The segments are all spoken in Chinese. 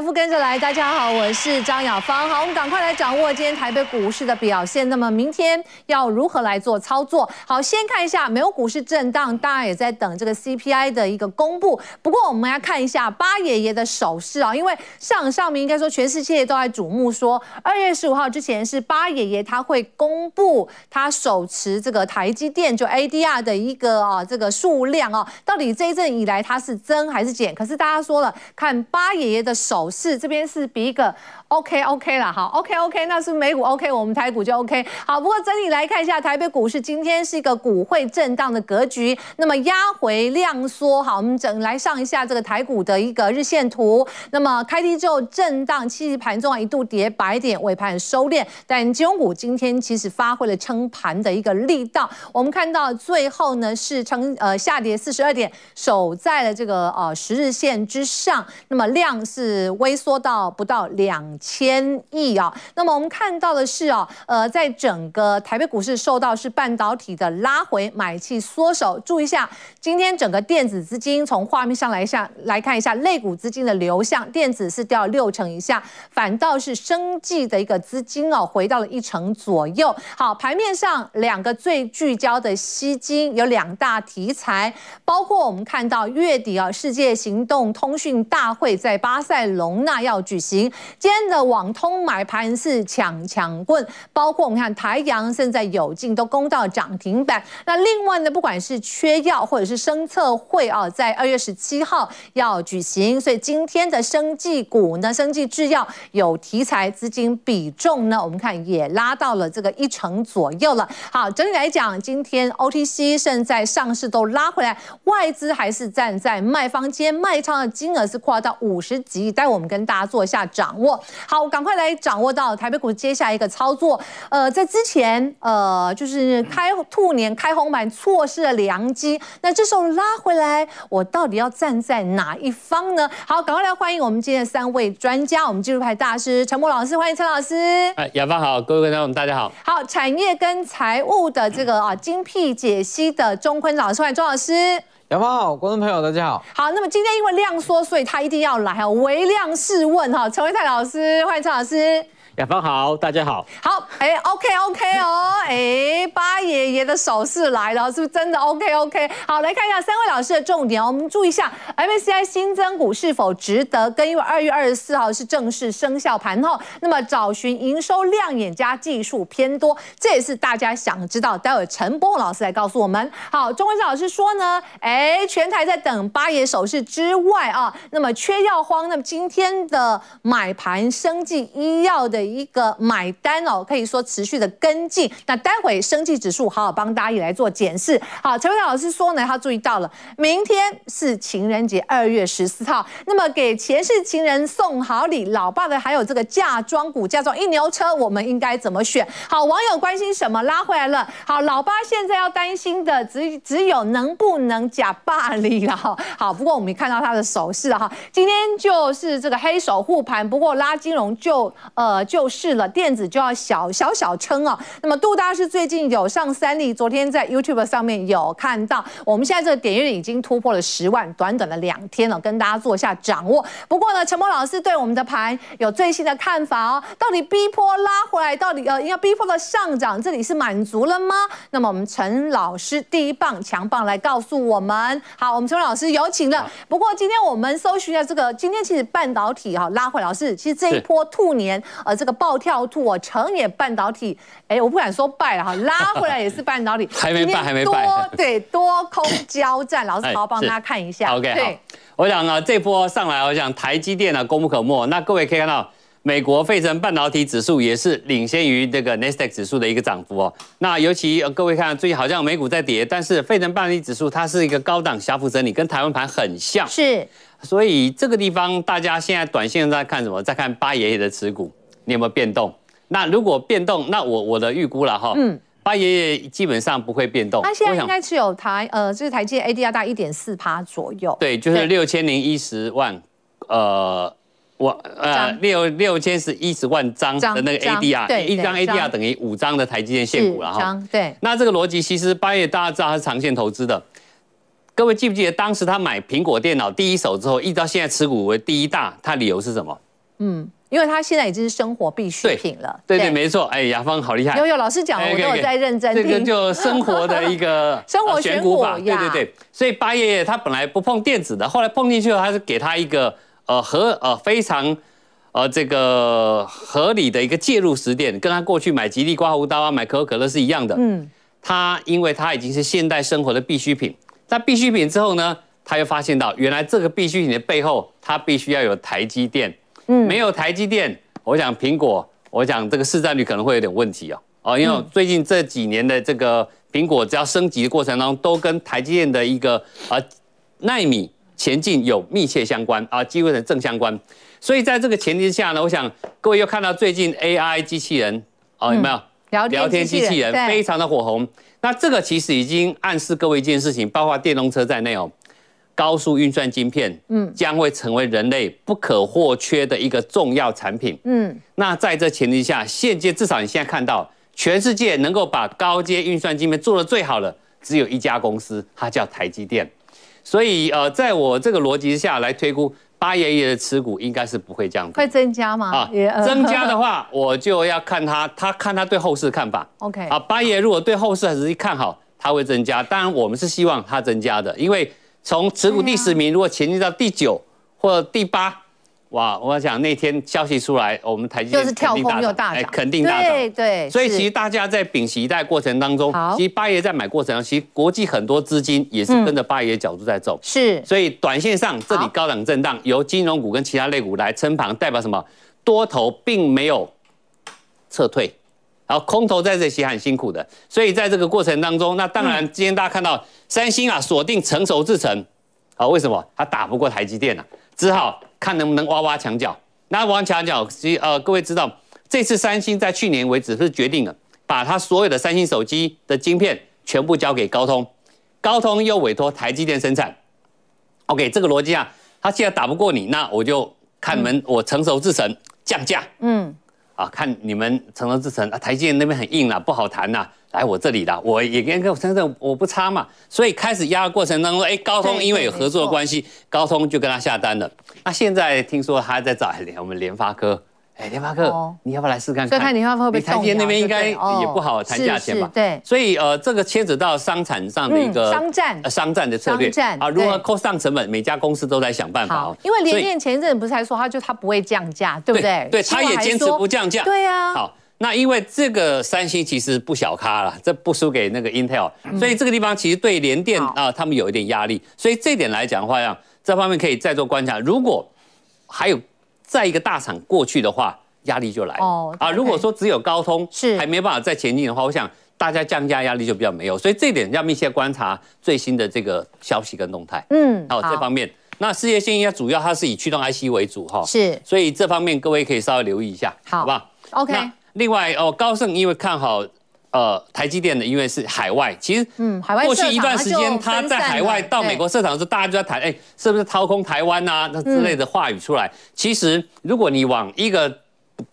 财富跟着来，大家好，我是张雅芳。好，我们赶快来掌握今天台北股市的表现。那么明天要如何来做操作？好，先看一下美股市震荡，当然也在等这个 CPI 的一个公布。不过我们来看一下巴爷爷的手势啊，因为市场上面应该说全世界都在瞩目说，2月15号之前是巴爷爷他会公布他手持这个台积电就 ADR 的一个这个数量啊，到底这一阵以来它是增还是减？可是大家说了，看巴爷爷的手势这边是比一个 OK 啦，好 OK， 那是美股 OK， 我们台股就 OK。好，不过整体来看一下，台北股市今天是一个股汇震荡的格局，那么压回量缩。好，我们来上一下这个台股的一个日线图。那么开低之后震荡，其实盘中一度跌100点，尾盘收敛。但金融股今天其实发挥了撑盘的一个力道。我们看到最后呢是下跌42点，守在了这个10日线之上。那么量是微缩到不到2000亿啊，那么我们看到的是在整个台北股市受到是半导体的拉回，买气缩手。注意一下，今天整个电子资金从画面上来看一下类股资金的流向，电子是掉6成以下，反倒是生技的一个资金回到了1成左右。好，盘面上两个最聚焦的吸金有2大题材，包括我们看到月底世界行动通讯大会在巴塞隆纳要举行，今天的网通买盘是抢棍，包括我们看台阳甚至在友进都攻到涨停板。那另外呢，不管是缺药或者是生测会在2月17号要举行，所以今天的生技股呢，生技制药有题材资金比重呢，我们看也拉到了这个1成左右了。好，整体来讲，今天 OTC 甚至在上市都拉回来，外资还是站在卖方，今天卖超的金额是跨到50几亿，待会我们跟大家做一下掌握。好，赶快来掌握到台北股接下来一个操作。在之前就是兔年开红盘错失了良机，那这时候拉回来，我到底要站在哪一方呢？好，赶快来欢迎我们今天的3位专家，我们技术派大师陈柏老师，欢迎陈老师。雅芳好，各位观众大家好。好，产业跟财务的这个精辟解析的钟崑老师，欢迎钟老师。雅芳好，观众朋友大家好。好，那么今天因为量缩，所以他一定要来微量试问陈唯泰老师，欢迎陈老师。雅芳好，大家好。好，OK 哦，巴爷爷的手势来了，是不是真的 OK？ 好，来看一下3位老师的重点，我们注意一下 MSCI 新增股是否值得跟，因为2月24号是正式生效盘后，那么找寻营收亮眼加技术偏多，这也是大家想知道，待会陈柏宏老师来告诉我们。好，钟崑老师说呢，全台在等巴爷手势之外那么缺药荒，那么今天的买盘生技医药的一个买单可以说持续的跟进，那待会生技指数好帮大家也来做检视。好，陈唯泰老师说呢，他注意到了，明天是情人节2月14号，那么给前世情人送好礼，老爸的还有这个嫁妆股，嫁妆一牛车，我们应该怎么选？好，网友关心什么？拉回来了。好，老爸现在要担心的只有能不能假霸凌了。好，不过我们看到他的手势哈，今天就是这个黑手护盘，不过拉金融就是了，电子就要小撑那么杜大师最近有上3例，昨天在 YouTube 上面有看到，我们现在这个点阅率已经突破了10万，短短的2天跟大家做一下掌握。不过呢，陈柏老师对我们的盘有最新的看法到底逼迫拉回来，到底要逼迫到上涨，这里是满足了吗？那么我们陈老师第一棒强棒来告诉我们。好，我们陈老师有请了。不过今天我们搜寻一下这个，今天其实半导体拉回，老师其实这一波兔年这个暴跳兔成也半导体，我不敢说败了拉回来也是半导体，还没败，对，多空交战，老师好好帮大家看一下。OK， 好，我想这波上来，我想台积电功不可没。那各位可以看到，美国费城半导体指数也是领先于这个 Nasdaq 指数的一个涨幅那尤其各位看，最近好像美股在跌，但是费城半导体指数它是一个高档小幅整理，跟台湾盘很像。是，所以这个地方大家现在短线在看什么？在看巴爷爷的持股。你有没有变动？那如果变动，那我的预估了巴爷爷基本上不会变动。他现在应该持有就是台积电 ADR 大概 1.4% 左右。对，就是6010万，6010万张的那个 ADR， 一张 ADR 等于5张的台积电现股了对。那这个逻辑其实巴爷爷大家知道他是长线投资的，各位记不记得当时他买苹果电脑第一手之后，一直到现在持股为第1大，他理由是什么？嗯，因为它现在已经是生活必需品了。对 对，没错。哎，雅芳好厉害。有，老师讲，我都有在认真听。这个就生活的一个生活选股法，对对对。所以八爷爷他本来不碰电子的，后来碰进去了，他是给他一个非常这个合理的一个介入时点，跟他过去买吉利、刮胡刀啊、买可口可乐是一样的。嗯，他因为他已经是现代生活的必需品，那必需品之后呢？他又发现到，原来这个必需品的背后，它必须要有台积电。嗯，没有台积电，我想苹果，我想这个市占率可能会有点问题哦。哦，因为最近这几年的这个苹果，只要升级的过程当中，都跟台积电的一个奈米前进有密切相关啊，几乎是正相关。所以在这个前提下呢，我想各位又看到最近 AI 机器人哦，有没有？聊天机器人非常的火红。那这个其实已经暗示各位一件事情，包括电动车在内哦。高速运算晶片，将会成为人类不可或缺的一个重要产品。嗯，那在这前提下，现阶至少你现在看到，全世界能够把高阶运算晶片做得最好了，只有一家公司，它叫台积电。所以，在我这个逻辑下来推估，八爷爷的持股应该是不会这样子。会增加吗？啊，增加的话，我就要看他对后市看法。OK， 啊，八爷如果对后市还是看好，他会增加。当然，我们是希望他增加的，因为。从持股第10名，如果前进到第9或第8，哇！我想那天消息出来，我们台积电就是跳空又大涨，肯定大涨。对对。所以其实大家在屏息以待过程当中，其实八爷在买过程当中，其实国际很多资金也是跟着八爷角度在走。是。所以短线上这里高档震荡，由金融股跟其他类股来撑盘，代表什么？多头并没有撤退，然后空头在这里很辛苦的。所以在这个过程当中，那当然今天大家看到。三星啊，锁定成熟制程，好，为什么他打不过台积电呢？只好看能不能挖挖墙角。那挖墙角，各位知道，这次三星在去年为止是决定了，把他所有的三星手机的晶片全部交给高通，高通又委托台积电生产。OK， 这个逻辑啊，他既然打不过你，那我就看你们我成熟制程降价，看你们成熟制程，台积电那边很硬啦，不好谈啦。来我这里啦，我也跟深圳我不差嘛，所以开始压的过程当中，哎，高通因为有合作的关系，高通就跟他下单了。那现在听说他在找我们联发科，哎，联发科，你要不要来试看看？所以看联发科会不会动摇？台积电那边应该也不好谈价钱吧？对，所以这个牵扯到商场上的一个商战的策略啊，如何扣上成本，每家公司都在想办法哦。因为联电前一阵不是还说他不会降价，对不对？对，他也坚持不降价。对啊。好。那因为这个三星其实不小咖了，这不输给那个 Intel， 所以这个地方其实对联电啊，他们有一点压力，所以这点来讲的话，这方面可以再做观察。如果还有再一个大厂过去的话，压力就来了啊。如果说只有高通是还没办法再前进的话，我想大家降价压力就比较没有，所以这点要密切观察最新的这个消息跟动态。嗯，好，这方面。那世界现在主要它是以驱动 IC 为主哈，是，所以这方面各位可以稍微留意一下，好不好 ？OK。另外哦，高盛因为看好台积电的，因为是海外，其实海外过去一段时间他在海外到美国设厂的时候，大家就在谈，哎，是不是掏空台湾啊那之类的话语出来。其实如果你往一个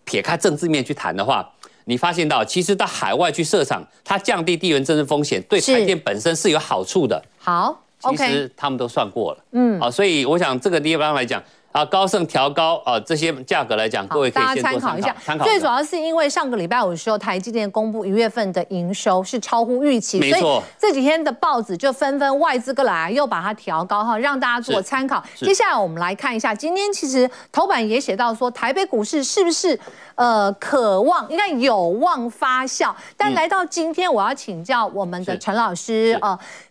撇开政治面去谈的话，你发现到其实到海外去设厂，它降低地缘政治风险，对台电本身是有好处的。好，其实他们都算过了，好，所以我想这个地方来讲。啊，高盛调高啊，这些价格来讲，各位可以先多参考一下。最主要是因为上个礼拜五的时候，台积电公布1月份的营收是超乎预期，没错。这几天的报纸就纷纷外资过来又把它调高哈，让大家做参考。接下来我们来看一下，今天其实头版也写到说，台北股市是不是渴望应该有望发酵？但来到今天，我要请教我们的陈老师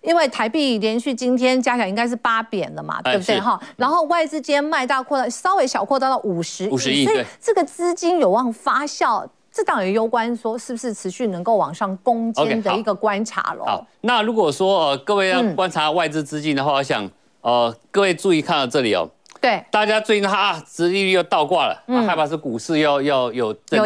因为台币连续今天加起来应该是8贬了嘛，对不对哈？然后外资今天卖。大扩大，稍微小扩大到50亿，所以这个资金有望发酵，这当然也攸关说是不是持续能够往上攻坚的一个观察咯。好，那如果说各位要观察外资资金的话，我想各位注意看到这里哦。对，大家最近殖利率又倒挂了，害怕是股市要有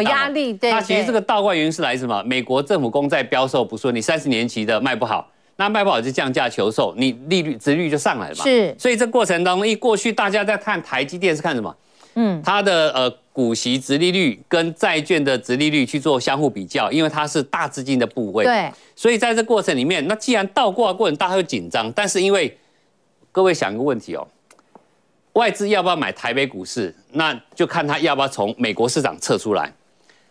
压力。对，那其实这个倒挂原因是来自什么？美国政府公债标售不顺利，30年期的卖不好。那卖不好就降价求售，你殖利率就上来了嘛。是，所以这过程当中，过去大家在看台积电是看什么？它的股息殖利率跟债券的殖利率去做相互比较，因为它是大资金的部位。对，所以在这过程里面，那既然倒挂过程大家会紧张，但是因为各位想一个问题哦，外资要不要买台北股市，那就看他要不要从美国市场撤出来。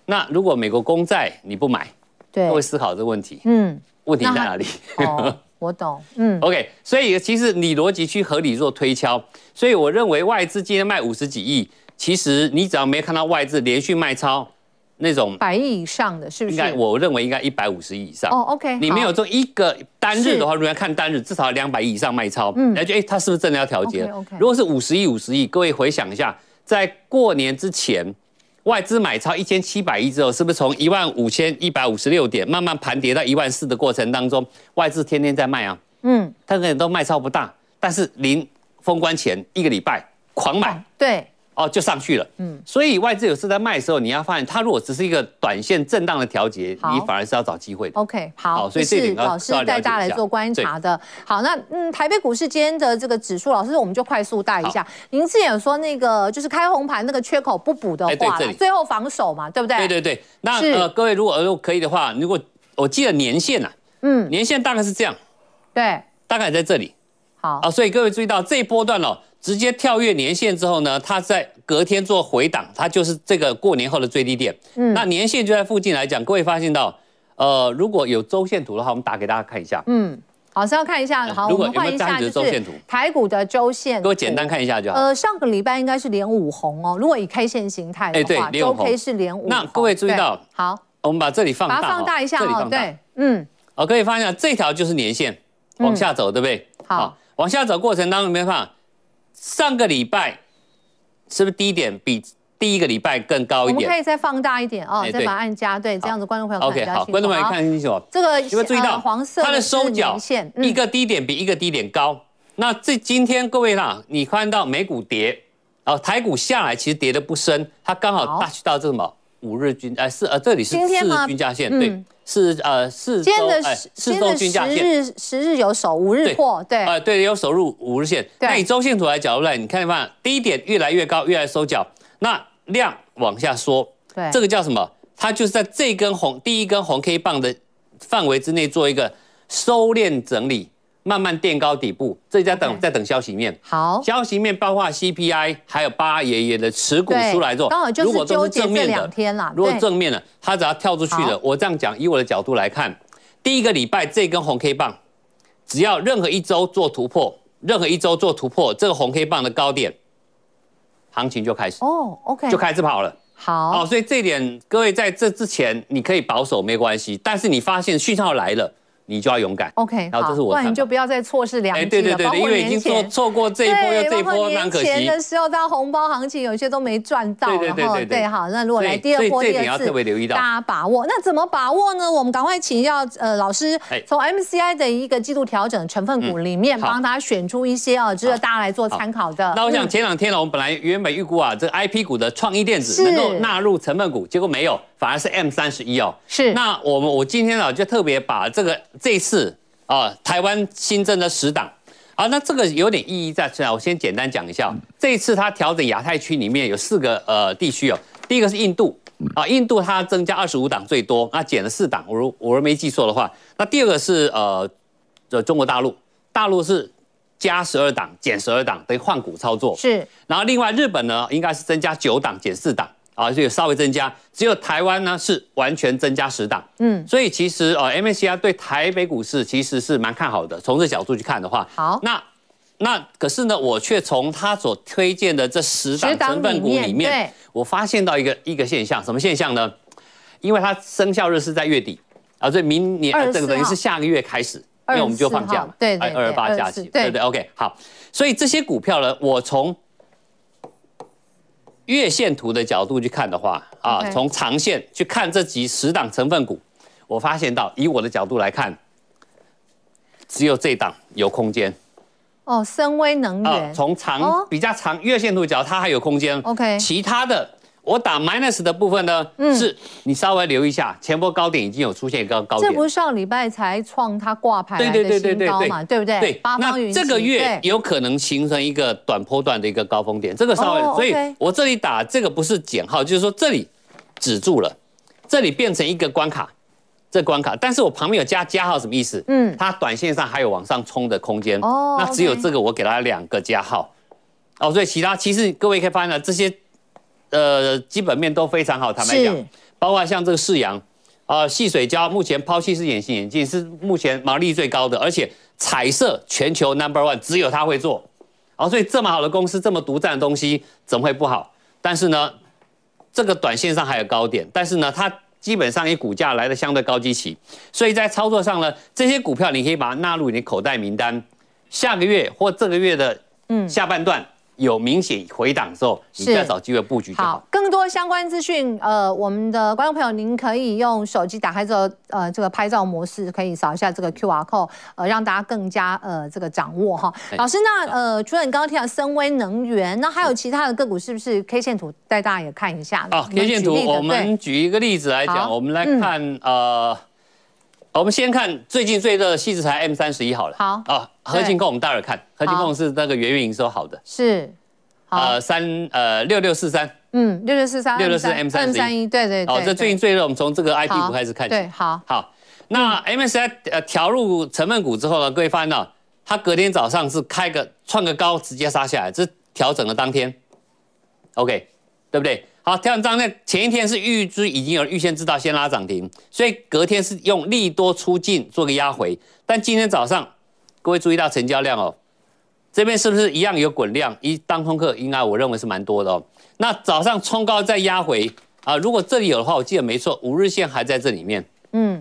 那如果美国公债你不买，对，会思考这个问题。嗯，问题在哪里？哦，我懂。嗯 ，OK， 所以其实你逻辑去合理做推敲，所以我认为外资今天卖50几亿，其实你只要没看到外资连续卖超那种100亿以上的，是不是？应该我认为应该150亿以上。哦 ，OK， 你没有做一个单日的话，如果要看单日，至少200亿以上卖超，嗯，那就哎，他是不是真的要调节 ？OK， 如果是50亿，各位回想一下，在过年之前。外资买超1700亿之后，是不是从15156点慢慢盘跌到14000的过程当中，外资天天在卖啊？嗯，他可能都卖超不大，但是临封关前1个礼拜狂买，啊、对，哦就上去了。嗯，所以外资有时在卖的时候，你要发现它如果只是一个短线震荡的调节，你反而是要找机会的。OK， 好，所以这是老师带大家来做观察的。好，那台北股市今天的这个指数，老师我们就快速带一下。您之前有说那个就是开红盘那个缺口不补的话，最后防守嘛，对不对？对对对。那各位如果可以的话，如果我记得年限啊，嗯，年限大概是这样，对，大概在这里。好啊，所以各位注意到这一波段了。直接跳越年线之后呢，它在隔天做回档，它就是这个过年后的最低点。嗯，那年线就在附近来讲，各位发现到，如果有周线图的话，我们打给大家看一下。嗯，好，是要看一下。好，如果有没有这样子的周线图，台股的周线图，给我简单看一下就好。上个礼拜应该是连5红哦，如果以 K 线形态的话，周 K 是连5红。那各位注意到，好，我们把这里放大，把它放大一下哦，对，嗯，好，各位发现这条就是年线往下走，对不对？好，往下走过程当中没办法。上个礼拜是不是低点比第一个礼拜更高一点？我们可以再放大一点哦，再把它按加，对，这样子观众朋友看比较清楚。OK， 好，观众朋友看清楚。这个有没有注意到黄色它的收脚线，一个低点比一个低点高？那这今天各位啦，你看到美股跌，哦，台股下来其实跌得不深，它刚好 touch 到这什么5日均这里是4日均价线，对，是4周均价线，10日有守，5日破，对，对，有守入5日线。那以周线图来角度来，你看嘛，低点越来越高，越来收脚，那量往下缩，对，这个叫什么？它就是在这根红第一根红 K 棒的范围之内做一个收敛整理，慢慢垫高底部，这在等消息面。好，消息面包括 CPI， 还有八爷爷的持股出来之后，刚好就是纠结这2天啦。如果正面的，它只要跳出去了，我这样讲，以我的角度来看，第一个礼拜这根红 K 棒，只要任何一周做突破，这个红 K 棒的高点，行情就开始哦 ，OK， 就开始跑了。好，所以这一点各位在这之前你可以保守没关系，但是你发现讯号来了。你就要勇敢 ，OK， 然后这是我的看法，不然你就不要再错失良机了。对对对对，因为已经错过这一波又这一波，蛮可惜。年前的时候，当红包行情有些都没赚到，对，好，那如果来第二波、第二次，大家把握。那怎么把握呢？我们赶快请教老师，从 MCI 的一个季度调整成分股里面，帮大家选出一些值得大家来做参考的。那我想前2天呢，我们本来原本预估啊，这 IP 股的创意电子能够纳入成分股，结果没有。反而是 M31哦，是。那我今天啊就特别把这次啊台湾新增的10档，好，那这个有点意义在此啊，我先简单讲一下。这一次它调整亚太区里面有4个地区哦，第一个是印度啊，印度它增加25档最多，那减了4档，我如没记错的话。那第二个是中国大陆，大陆是加12档减12档，等于换股操作是。然后另外日本呢应该是增加9档减4档。啊，就稍微增加，只有台湾呢是完全增加10档，嗯，所以其实MSCI 对台北股市其实是蛮看好的。从这角度去看的话，好，那可是呢，我却从他所推荐的这10档成分股里面，我发现到一个现象，什么现象呢？因为它生效日是在月底啊，所以明年等于是下个月开始，因为我们就放假嘛，对对，228假期，对对 ，OK， 好，所以这些股票呢，我从月线图的角度去看的话，啊，从长线去看这10档成分股，我发现到以我的角度来看，只有这档有空间。哦，深威能源。从比较长月线图角，它还有空间。OK。其他的我打 minus 的部分呢，是你稍微留意一下，前波高点已经有出现一个高点。这不是上礼拜才创它挂牌来的新高嘛，对不对？对。那这个月有可能形成一个短波段的一个高峰点，这个稍微，所以我这里打这个不是减号，就是说这里止住了，这里变成一个关卡，这关卡，但是我旁边有加号什么意思？它短线上还有往上冲的空间。哦。那只有这个我给它2个加号。哦，所以其实各位可以发现了，这些基本面都非常好。坦白讲，包括像这个世阳啊、细水胶，目前抛弃式隐形眼镜是目前毛利最高的，而且彩色全球 No.1 只有它会做。哦，所以这么好的公司，这么独占的东西，怎么会不好？但是呢，这个短线上还有高点，但是呢，它基本上以股价来的相对高基期，所以在操作上呢，这些股票你可以把它纳入你的口袋名单。下个月或这个月的下半段有明显回档的时候，你再找机会布局就好。好，更多相关资讯，我们的观众朋友，您可以用手机打开之后，这个拍照模式可以扫一下这个 QR code， 让大家更加这个掌握哈。老师，那除了你刚刚提到森威能源，那还有其他的个股是不是 K 线图带大家也看一下？啊 ，K 线图，我们举一个例子来讲，我们来看我们先看最近最热的矽智财 M31 好了。好啊，合勤控我们待会看，合勤控是那个元月营收好的。是。6643，6643， 664 M31， 对对对。哦，这最近最热，我们从这个 IP 股开始看起。对，好。好，那 MSCI 调入成分股之后呢，各位发现到它隔天早上是创个高，直接杀下来，这调整了当天。OK， 对不对？好，调整当天前一天是预知已经有预先知道先拉涨停，所以隔天是用利多出尽做个压回。但今天早上各位注意到成交量哦，这边是不是一样有滚量？当空客应该我认为是蛮多的哦。那早上冲高再压回啊、如果这里有的话，我记得没错，5日线还在这里面，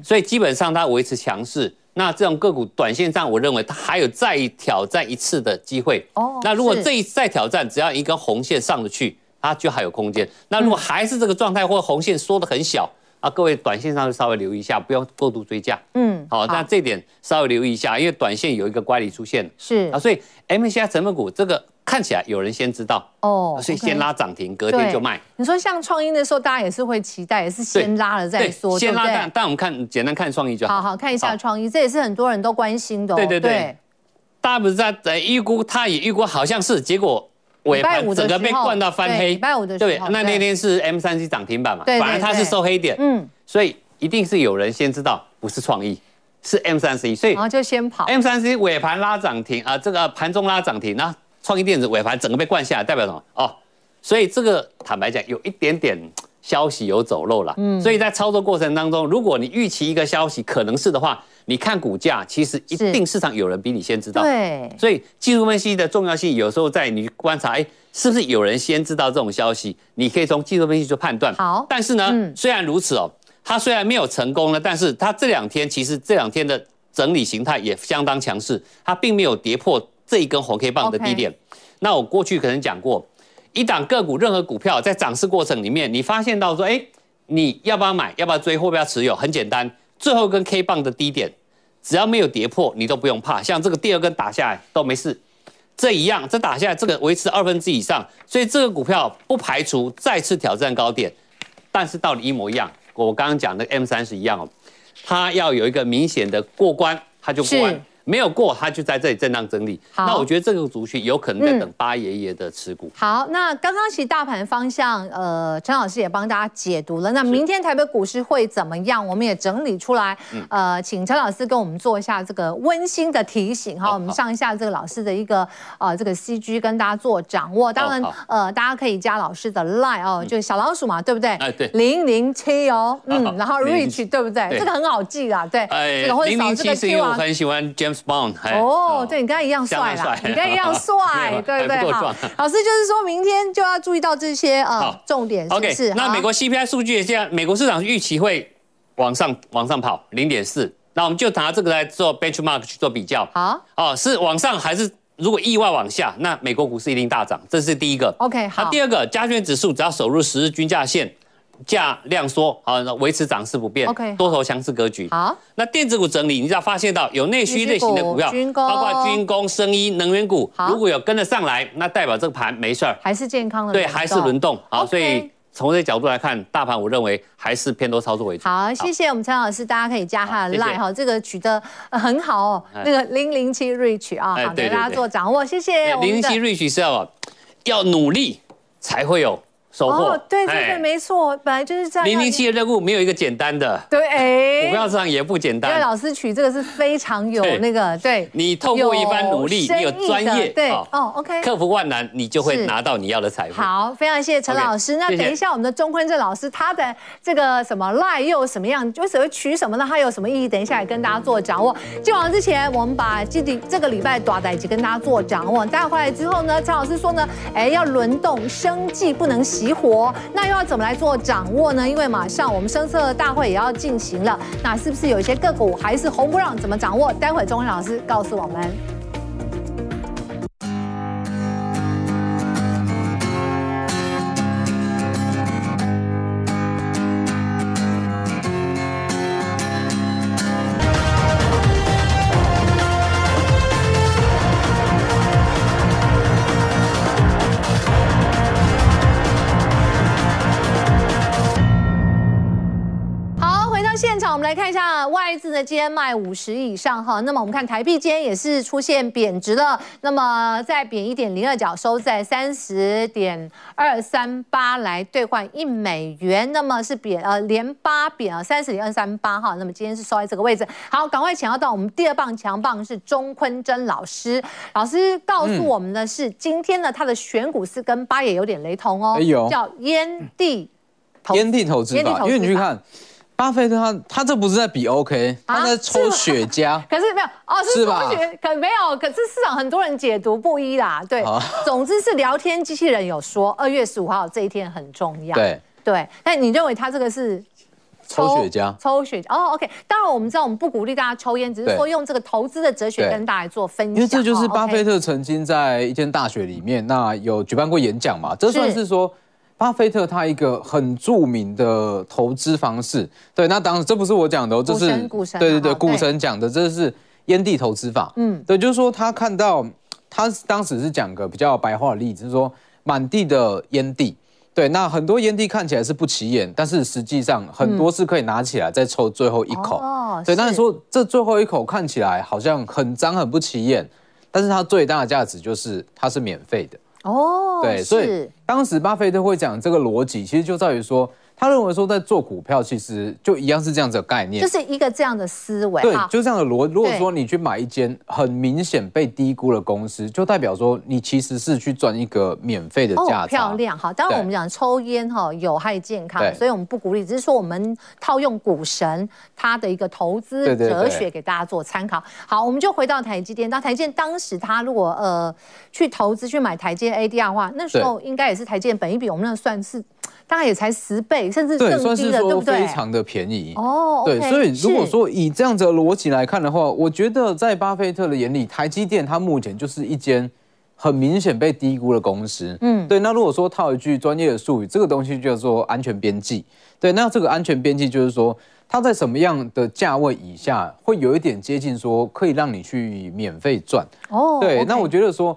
所以基本上它维持强势。那这种个股短线上，我认为它还有再挑战一次的机会哦。那如果这一再挑战，只要一根红线上得去，它就还有空间。那如果还是这个状态或红线缩得很小啊，各位短线上就稍微留意一下，不要过度追价。好，那这点稍微留意一下，因为短线有一个乖离出现了。是啊，所以 MSCI 成分股这个看起来有人先知道哦，所以先拉涨停，隔天就卖。你说像创意的时候，大家也是会期待，也是先拉了再说，先拉。但我们简单看创意就好。好好看一下创意，这也是很多人都关心的。对对对，大家不是在预估，他也预估好像是结果。尾盘整个被灌到翻黑，对，那天是 M31 涨停板嘛，反而它是收黑点，所以一定是有人先知道，不是创意，是 M31， 所以然后就先跑 M31 尾盘拉涨停啊，这个盘中拉涨停，那创意电子尾盘整个被灌下来，代表什么？哦，所以这个坦白讲有一点点消息有走漏了，所以在操作过程当中，如果你预期一个消息可能是的话，你看股价，其实一定市场有人比你先知道，对，所以技术分析的重要性，有时候在你观察，是不是有人先知道这种消息，你可以从技术分析去判断。好，但是呢，虽然如此哦，它虽然没有成功呢，但是它这两天的整理形态也相当强势，它并没有跌破这一根红 K 棒的低点。那我过去可能讲过。一档个股，任何股票在涨势过程里面，你发现到说，你要不要买，要不要追，或不要持有，很简单。最后一根 K 棒的低点，只要没有跌破，你都不用怕。像这个第二根打下来都没事，这一样，这打下来这个维持1/2以上，所以这个股票不排除再次挑战高点，但是道理一模一样。我刚刚讲的 M30一样哦，它要有一个明显的过关，它就过完。没有过，它就在这里震荡整理。那我觉得这个族群有可能在等八爷爷的持股。好，那刚刚其实大盘方向，陈老师也帮大家解读了。那明天台北股市会怎么样？我们也整理出来。请陈老师跟我们做一下这个温馨的提醒哈。我们上一下这个老师的一个这个 CG 跟大家做掌握。当然大家可以加老师的 line 哦，就是小老鼠嘛，对不对？对，007哦，然后 Rich 对不对？这个很好记啊，对。007是因为我很喜欢 James。哦，对你跟他一样帅啦，你跟他一样帅，对不对？老师就是说明天就要注意到这些重点，是不是？那美国 CPI 数据现在美国市场预期会往上跑0.4，那我们就拿这个来做 benchmark 去做比较。好，哦，是往上还是如果意外往下，那美国股市一定大涨，这是第一个。OK， 好。第二个，加权指数只要守入10日均价线。价量缩啊，维持涨势不变， okay， 多头强势格局。好，那电子股整理，你只要发现到有内需类型的股票，包括军工、生医、能源股，如果有跟得上来，那代表这个盘没事儿，还是健康的，对，还是轮动。好，所以。从这角度来看，大盘我认为还是偏多操作为主。好，谢谢我们陈老师，大家可以加他的 line 哈，这个取得很好哦，那个007 Rich 啊，好，给大家做掌握，谢谢。007 Rich 是要努力才会有。首货。哦，对对对，没错，本来就是这样。007的任务没有一个简单的。对，哎，股票市场也不简单。对，老师取这个是非常有那个，对。你透过一番努力，你有专业，对，哦 ，OK， 克服万难，你就会拿到你要的财富。好，非常谢谢陈老师。那等一下我们的钟坤正老师，他的这个什么赖又什么样，为什么取什么呢？它有什么意义？等一下也跟大家做掌握。进网之前，我们把这个礼拜短的已经跟大家做掌握。待会回来之后呢，陈老师说呢，哎，要轮动生技，不能熄火。那又要怎么来做掌握呢？因为马上我们生策大会也要进行了，那是不是有一些个股还是红不让？怎么掌握？待会钟坤老师告诉我们。来看一下外资呢，今天卖50亿以上哈。那么我们看台币今天也是出现贬值了，那么再贬1.02角，收在30.238来兑换1美元，那么是贬连8贬啊30.238哈。那么今天是收在这个位置。好，赶快请要到我们第二棒强棒是钟坤珍老师。老师告诉我们的是，今天呢他的选股是跟八爷有点雷同哦，叫烟蒂投资法，因为你去看。巴菲特他这不是在比 OK， 他在抽雪茄，可是没有哦，是抽雪，可没有，可是市场很多人解读不一啦，对，总之是聊天机器人有说2月15号这一天很重要，对，那你认为他这个是？抽雪茄哦 ，OK。当然我们知道我们不鼓励大家抽烟，只是说用这个投资的哲学跟大家做分享。因为这就是巴菲特曾经在一间大学里面，那有举办过演讲嘛，这算是说。巴菲特他一个很著名的投资方式，对，那当然这不是我讲的，这是股神讲的，这是烟蒂投资法，对，就是说他看到他当时是讲个比较白话的例子，就是说满地的烟蒂，对，那很多烟蒂看起来是不起眼，但是实际上很多是可以拿起来再抽最后一口，对，那你说这最后一口看起来好像很脏很不起眼，但是它最大的价值就是它是免费的。哦，对，所以当时巴菲特会讲这个逻辑，其实就在于说，他认为说在做股票，其实就一样是这样子的概念，就是一个这样的思维，对，就这样的逻。如果说你去买一间很明显被低估的公司，就代表说你其实是去赚一个免费的价差。哦，漂亮，好。当然我们讲抽烟哈有害健康，所以我们不鼓励，只是说我们套用股神他的一个投资哲学给大家做参考。好，我们就回到台积电，那台积电当时他如果去投资去买台积电 ADR 的话，那时候应该也是台积电本益比，我们那算是。大概也才10倍，甚至更低的，对不对？非常的便宜哦。对，所以如果说以这样子的逻辑来看的话，我觉得在巴菲特的眼里，台积电它目前就是一间很明显被低估的公司。对。那如果说套一句专业的术语，这个东西叫做安全边际。对，那这个安全边际就是说，它在什么样的价位以下，会有一点接近说可以让你去免费赚。哦，对，那我觉得说。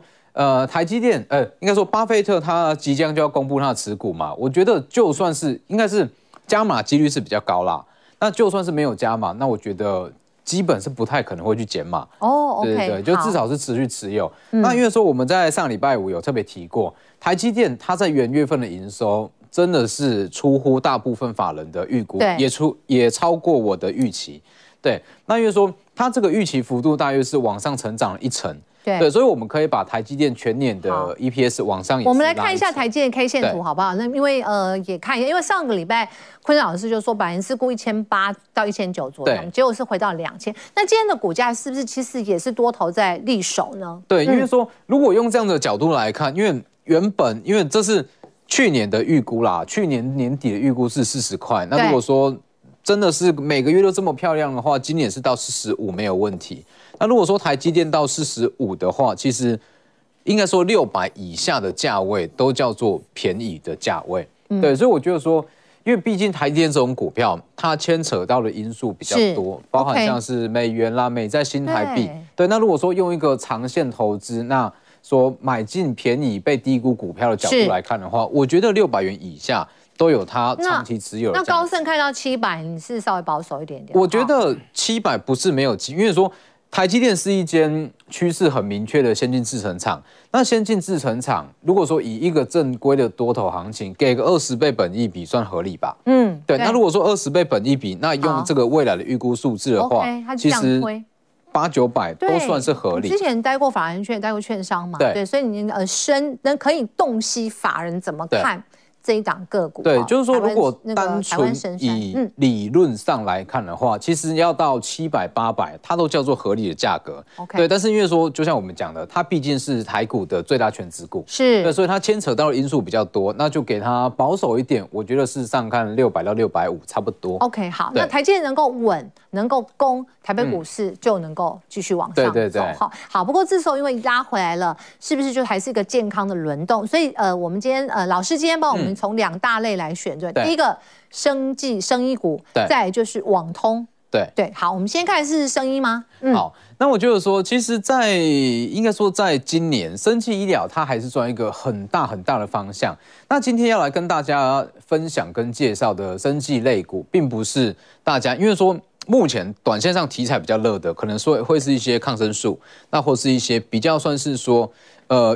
台积电，应该说巴菲特他即将就要公布他的持股嘛，我觉得就算是应该是加码几率是比较高啦，那就算是没有加码，那我觉得基本是不太可能会去减码。哦，对对对，就至少是持续持有。那因为说我们在上礼拜五有特别提过，台积电它在元月份的营收真的是出乎大部分法人的预估，也超过我的预期。对，那因为说它这个预期幅度大约是往上成长了1成。对，所以我们可以把台积电全年的 EPS 往上。我们来看一下台积电 K 线图好不好？那因为也看一下，因为上个礼拜坤老师就说本来是估1800到1900左右，结果是回到2000。那今天的股价是不是其实也是多头在力守呢？对，因为说如果用这样的角度来看，因为原本因为这是去年的预估啦，去年年底的预估是40块。那如果说真的是每个月都这么漂亮的话，今年是到45没有问题。那如果说台积电到45的话，其实应该说600以下的价位都叫做便宜的价位。对，所以我觉得说，因为毕竟台积电这种股票，它牵扯到的因素比较多，包含像是美元啦、美债、新台币。对，那如果说用一个长线投资，那说买进便宜被低估股票的角度来看的话，我觉得600元以下。都有它长期持有的。那高盛看到700，你是稍微保守一点点。我觉得700不是没有机，因为说台积电是一间趋势很明确的先进制程厂。那先进制程厂，如果说以一个正规的多头行情，给个20倍本益比算合理吧？嗯，对。那如果说20倍本益比，那用这个未来的预估数字的话，其实800-900都算是合理。之前待过法人圈，待过券商嘛，对，所以你可以洞悉法人怎么看这一档个股。对，就是说，如果单纯以理论上来看的话，其实要到700-800，它都叫做合理的价格。对，但是因为说，就像我们讲的，它毕竟是台股的最大权值股，是，所以它牵扯到的因素比较多，那就给它保守一点。我觉得事实上看600到650差不多。OK， 好，那台积电能够稳，能够攻，台北股市就能够继续往上走。对对对，好，不过这时候因为拉回来了，是不是就还是一个健康的轮动？所以我们今天老师今天帮我们。从两大类来选，对，第一个生医股，再来就是网通，对，好，我们先看是生医吗？好，那我觉得说，其实应该说在今年，生技医疗它还是算一个很大的方向。那今天要来跟大家分享跟介绍的生技类股，并不是大家因为说。目前短线上题材比较热的，可能说会是一些抗生素，那或是一些比较算是说，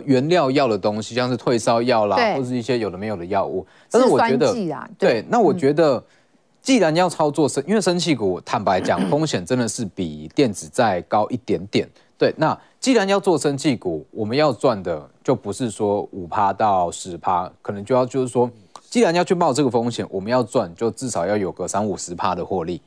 原料药的东西，像是退烧药啦，或是一些有的没有的药物。但是我觉得，对，那我觉得，既然要操作因为生技股，坦白讲，风险真的是比电子再高一点点。对，那既然要做生技股，我们要赚的就不是说5%到10%，可能就是说。既然要去冒这个风险，我们要赚，就至少要有个30-50%的获利。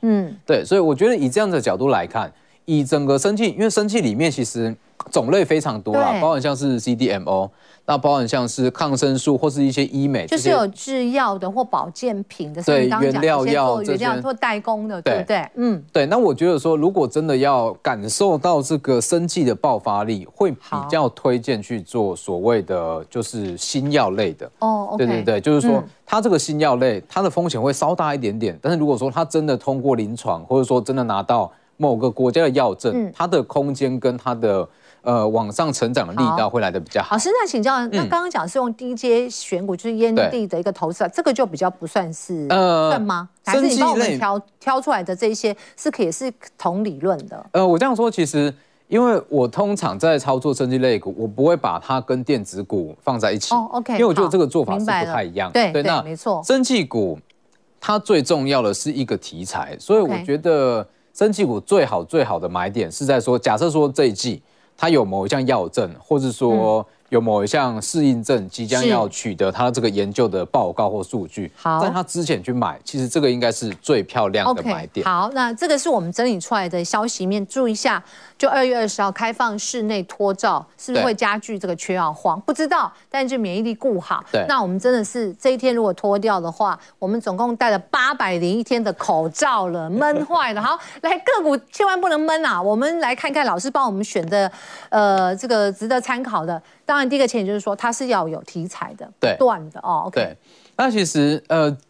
对，所以我觉得以这样的角度来看，以整个生技，因为生技里面其实种类非常多啦，包含像是 CDMO， 那包含像是抗生素或是一些医美，就是有制药的或保健品的，对，原料药、原料做代工的，对不对？对。那我觉得说，如果真的要感受到这个生技的爆发力，会比较推荐去做所谓的就是新药类的。对，就是说。它这个新药类，它的风险会稍大一点点，但是如果说它真的通过临床，或者说真的拿到某个国家的药证，它的空间跟它的往上成长的力道会来得比较好。老师，那请教，那刚刚讲是用低阶选股，就是烟蒂的一个投资，这个就比较不算是算吗？还是你帮我们挑出来的这一些是可以是同理论的？我这样说其实。因为我通常在操作生技类股，我不会把它跟电子股放在一起。因为我觉得这个做法是不太一样。对，那没错。生技股它最重要的是一个题材，所以我觉得生技股最好的买点是在说，假设说这一季它有某一项药证，或是说有某一项适应症即将要取得它这个研究的报告或数据，在它之前去买，其实这个应该是最漂亮的买点。好，那这个是我们整理出来的消息面，注意一下。就2月20号开放室内脱罩，是不是会加剧这个缺药荒？不知道，但是免疫力顾好。那我们真的是这一天如果脱掉的话，我们总共戴了801天的口罩了，闷坏了。好，来个股千万不能闷啊！我们来看看老师帮我们选的，这个值得参考的。当然，第一个前提就是说它是要有题材的，不断的哦。对。那其实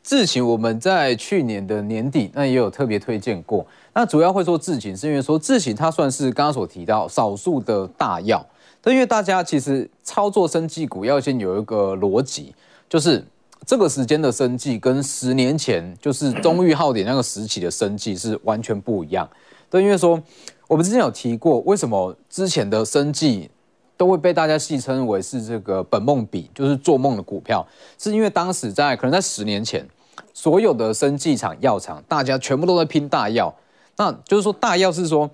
智勤我们在去年的年底那也有特别推荐过。那主要会说智勤，是因为说智勤它算是刚刚所提到少数的大药，但因为大家其实操作生技股要先有一个逻辑，就是这个时间的生技跟10年前就是中裕浩典那个时期的生技是完全不一样。对，因为说我们之前有提过，为什么之前的生技。都会被大家戏称为是这个本梦比，就是做梦的股票，是因为当时可能在10年前，所有的生技厂、药厂，大家全部都在拼大药。那就是说，大药是说，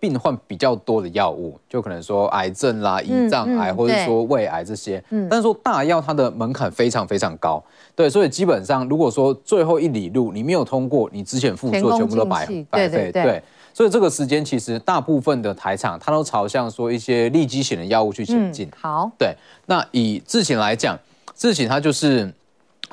病患比较多的药物，就可能说癌症啦、胰脏癌或者说胃癌这些。但是说大药它的门槛非常高，对，所以基本上如果说最后一里路你没有通过，你之前付出全部都白费，对。所以这个时间其实大部分的台厂，它都朝向说一些利基型的药物去前进。好，对。那以智勤来讲，智勤它就是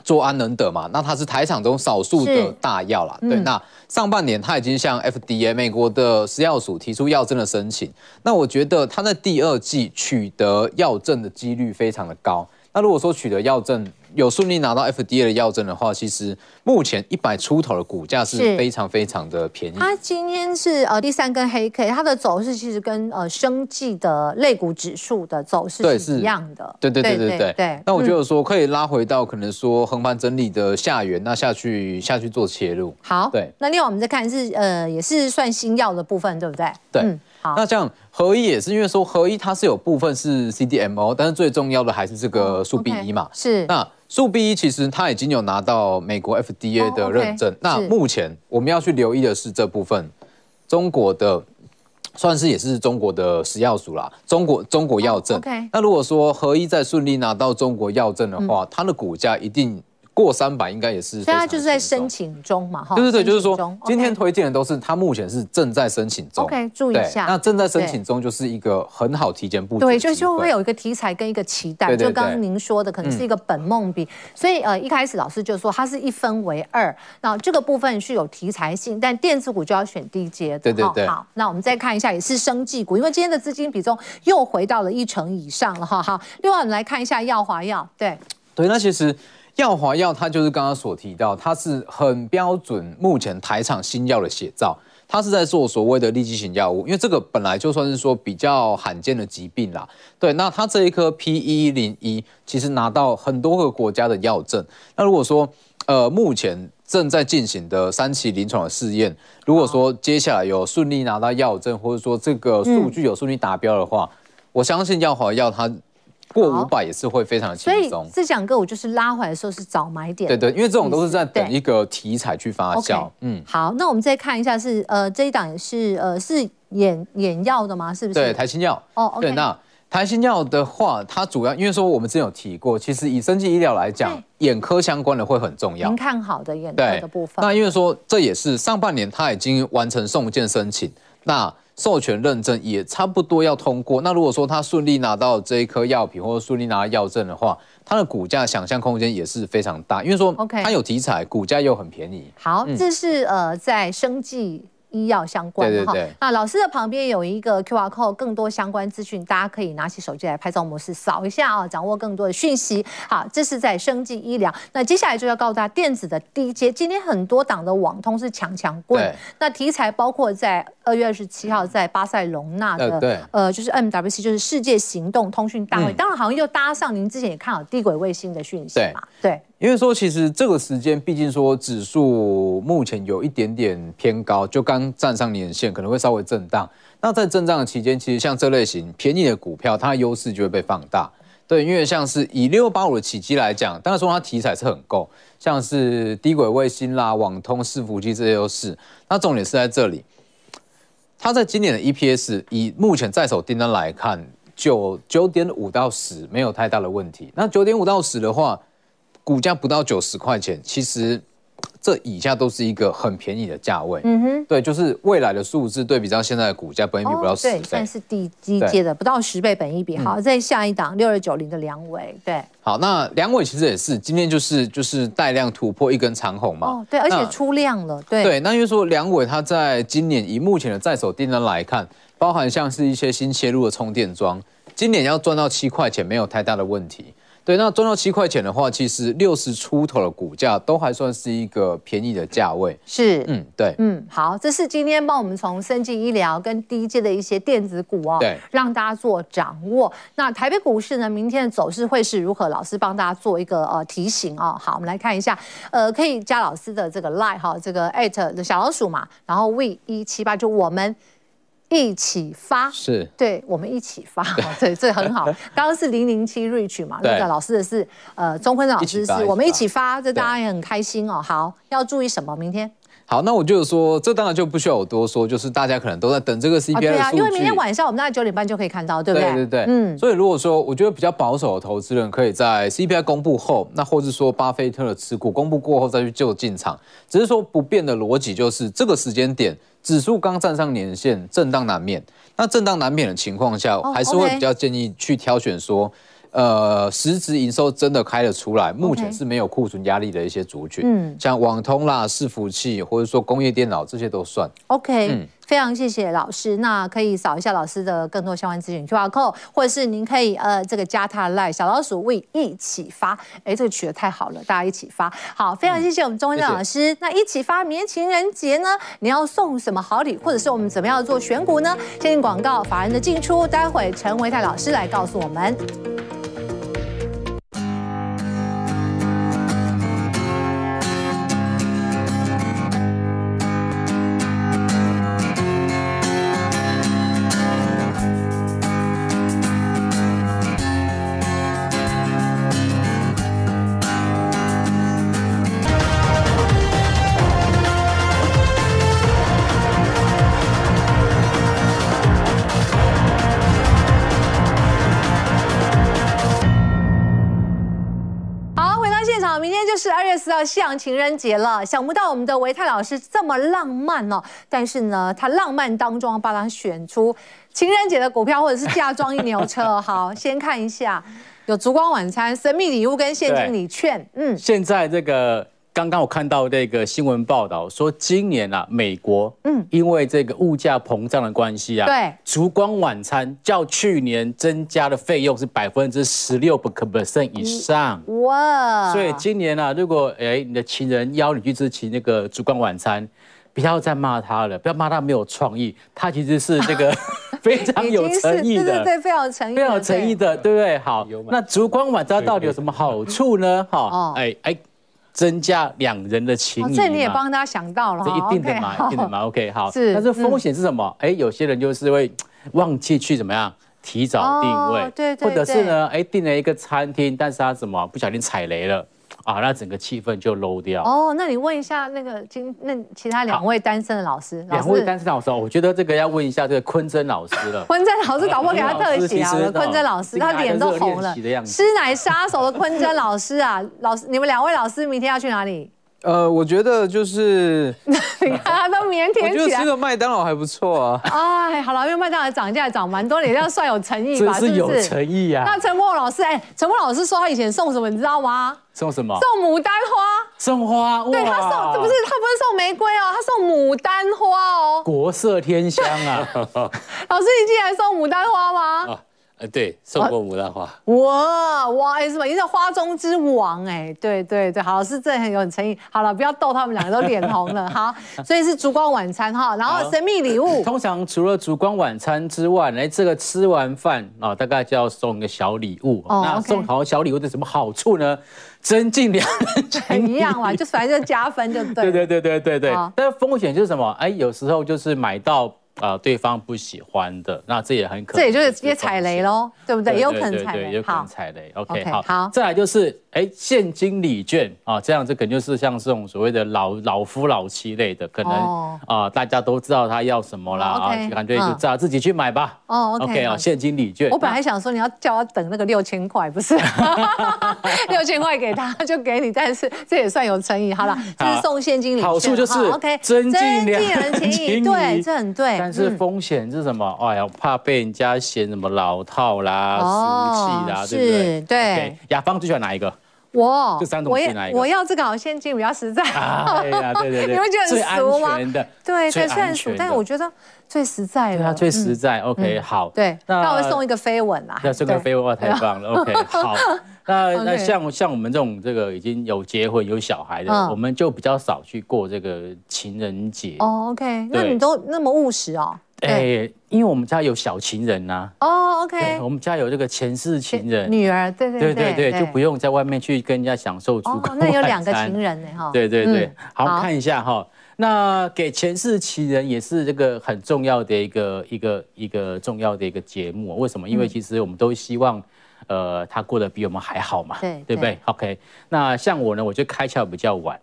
做安能德嘛，那它是台厂中少数的大药啦。对，那上半年它已经向 FDA 美国的食药署提出药证的申请。那我觉得它在第2季取得药证的几率非常的高。那如果说取得药证，有顺利拿到 FDA 的药证的话，其实目前100出头的股价是非常的便宜。它今天是第3根黑 K， 它的走势其实跟生技的类股指数的走势是一样的。对。那我觉得说可以拉回到可能说横盘整理的下缘，那下去做切入。好，对。那另外我们再看是也是算新药的部分，对不对？对。那像合一也是，因为说合一它是有部分是 CDMO， 但是最重要的还是这个数 B1 嘛。是。那数 B1 其实它已经有拿到美国 FDA 的认证。那目前我们要去留意的是这部分，中国的。 算是也是中国的食药署啦，中国药证。那如果说合一再顺利拿到中国药证的话，它的股价一定过300，应该也是。所以它就是在申请中嘛，哈。对，就是说今天推荐的都是它目前是正在申请中。OK， 注意一下。那正在申请中就是一个很好提前布局。对，就会有一个题材跟一个期待。就刚刚您说的，可能是一个本梦比。所以一开始老师就说它是一分为二，那这个部分是有题材性，但电子股就要选低阶的。对。好，那我们再看一下也是生技股，因为今天的资金比重又回到了1成以上了哈。另外我们来看一下药华药，对，那其实。 药华药，它就是刚刚所提到，它是很标准目前台厂新药的写照，它是在做所谓的利基型药物，因为这个本来就算是说比较罕见的疾病啦。对，那它这一颗 P101其实拿到很多个国家的药证。那如果说目前正在进行的3期临床的试验，如果说接下来有顺利拿到药证，或者说这个数据有顺利达标的话，我相信药华药它。 过500也是会非常轻松，所以这2个我就是拉回来的时候是早买点。对，因为这种都是在等一个题材去发酵。好，那我们再看一下是这一档是是眼药的吗？是不是？对，台新药。对，那台新药的话，它主要因为说我们之前有提过，其实以生技医疗来讲，眼科相关的会很重要。您看好的眼科的部分。那因为说这也是上半年它已经完成送件申请，那。 授权认证也差不多要通过。那如果说他顺利拿到这一颗药品，或者顺利拿到药证的话，它的股价想象空间也是非常大，因为说它有题材，股价又很便宜。好，这是在生技医药相关的哈。那老师的旁边有一个 QR code， 更多相关资讯，大家可以拿起手机来拍照模式扫一下啊，掌握更多的讯息。好，这是在生技医疗。那接下来就要告诉大家电子的低阶，今天很多档的网通是强棍。那题材包括在。 2月27号在巴塞隆纳的就是 MWC， 就是世界行动通讯大会。当然，好像又搭上您之前也看好低轨卫星的讯息嘛。对，因为说其实这个时间，毕竟说指数目前有一点点偏高，就刚站上年线，可能会稍微震荡。那在震荡的期间，其实像这类型便宜的股票，它的优势就会被放大。对，因为像是以685的起基来讲，当然说它题材是很够，像是低轨卫星啦、网通、伺服器这些优势。那重点是在这里。 它在今年的 EPS 以目前在手订单来看，9.5到10没有太大的问题。那9.5到10的话，股价不到90块钱，其实这以下都是一个很便宜的价位。对，就是未来的数字对比到现在的股价，本益比不到10倍，对，算是低阶的，不到10倍本益比。好，再下一档6290的良伟，对。好，那良伟其实也是今天就是带量突破一根长红嘛。对，而且出量了，对。那因为说良伟它在今年以目前的在手订单来看，包含像是一些新切入的充电桩，今年要赚到7块钱没有太大的问题。对，那赚到7块钱的话，其实60出头的股价都还算是一个便宜的价位。是，对，好，这是今天帮我们从生技医疗跟低阶的一些电子股哦，对，让大家做掌握。那台北股市呢，明天的走势会是如何？老师帮大家做一个提醒哦。好，我们来看一下，可以加老师的这个 line 哈，这个 at 小老鼠嘛，然后 V178就我们。 一起发是对，我们一起发，对，这很好。刚刚是007 Rich 嘛，那个老师的是钟坤老师是我们一起发，这大家也很开心哦。好，要注意什么？明天好，那我就是说，这当然就不需要我多说，就是大家可能都在等这个 CPI 的数据。因为明天晚上我们大概9点半就可以看到，对不对？对。所以如果说我觉得比较保守的投资人，可以在 CPI 公布后，那或是说巴菲特的持股公布过后再去就进场。只是说不变的逻辑就是这个时间点。 指数刚站上年线，震荡难免。那震荡难免的情况下，还是会比较建议去挑选说，实质营收真的开得出来，目前是没有库存压力的一些族群，像网通啦、伺服器或者说工业电脑这些都算。非常谢谢老师，那可以扫一下老师的更多相关资讯 QR code， 或者是您可以这个加他 line 小老鼠 We 一起发，这个取得太好了，大家一起发。好，非常谢谢我们钟文正老师。那一起发，明天情人节呢，你要送什么好礼，或者是我们怎么样做选股呢？先进广告，法人的进出，待会陈维泰老师来告诉我们。是2月4号像情人节了，想不到我们的维泰老师这么浪漫哦。但是呢，他浪漫当中帮他选出情人节的股票，或者是嫁妆一牛车。好，先看一下有烛光晚餐、神秘礼物跟现金礼券。嗯，现在这个刚刚我看到这个新闻报道说，今年啊，美国因为这个物价膨胀的关系啊，对，烛光晚餐较去年增加的费用是16% 以上。哇！所以今年啊，如果你的情人邀你去支持那个烛光晚餐，不要再骂他了，不要骂他没有创意，他其实是这个。非常有诚意的，对，非常有诚意，非常有诚意的，对不对？好，那烛光晚餐到底有什么好处呢？哈，增加2人的情谊，这你也帮他想到了，这一定的嘛，一定的嘛。OK， 好，但是风险是什么？有些人就是会忘记去怎么样提早定位，对，或者是呢，订了一个餐厅，但是他什么不小心踩雷了。啊，那整个气氛就 low 掉。哦，那你问一下那个其他2位单身的老师，我觉得这个要问一下这个坤真老师了。坤真老师搞不好给他特写啊！坤真老师，他脸都红了。师奶杀手的坤真老师啊，你们2位老师明天要去哪里？我觉得就是，你看他都腼腆起来。我觉得吃个麦当劳还不错啊。哎，好了，因为麦当劳涨价涨蛮多，你这样算有诚意吧？真是有诚意啊！那陈默老师，陈默老师说他以前送什么，你知道吗？送什么？送牡丹花。送花？对，他送，他不是送玫瑰哦，他送牡丹花哦。国色天香啊！老师，你竟然送牡丹花吗？对，送过牡丹花。哇，什么？你是花中之王哎！对，好，是这很有诚意。好了，不要逗他们2个都脸红了。好，所以是烛光晚餐哈，然后神秘礼物。通常除了烛光晚餐之外，这个吃完饭啊，大概就要送一个小礼物。那送好小礼物的什么好处呢？增进2人一样嘛，就反正就加分就对。对。但是风险就是什么？有时候就是买到。对方不喜欢的，那这也很可能，这也就是也踩雷喽，对不对？也有可能踩雷，也有可能踩雷。OK， 好，再来就是现金礼券啊，这样这可能就是像这种所谓的老夫老妻类的，可能啊大家都知道他要什么啦啊，感觉就自己去买吧。OK 啊，现金礼券。我本来想说你要叫他等那个6000块，不是？6000块给他就给你，但是这也算有诚意。好了，就是送现金礼券，好处就是 OK， 增进人情谊，对，这很对。但是风险是什么？哎呀，怕被人家嫌什么老套啦、俗气啦，对不对？对。雅芳最喜欢哪一个？我这3种是哪一个？我要这个好现金比较实在。对。你会觉得很俗吗？对，虽然俗，但是我觉得最实在了。对啊，最实在。OK， 好。对。那我会送一个飞吻啦。那送个飞吻太棒了。OK， 好。那像我们这个已经有结婚有小孩的，我们就比较少去过这个情人节。OK， 那你都那么务实哦。因为我们家有小情人呐。OK， 我们家有这个前世情人女儿，对，就不用在外面去跟人家享受烛光晚餐。那有2个情人呢哈。对，好看一下哈。那给前世情人也是这个很重要的一个重要的一个节目，为什么？因为其实我们都希望。他过得比我们还好嘛，对不对 ？OK， 那像我呢，我就开窍比较晚，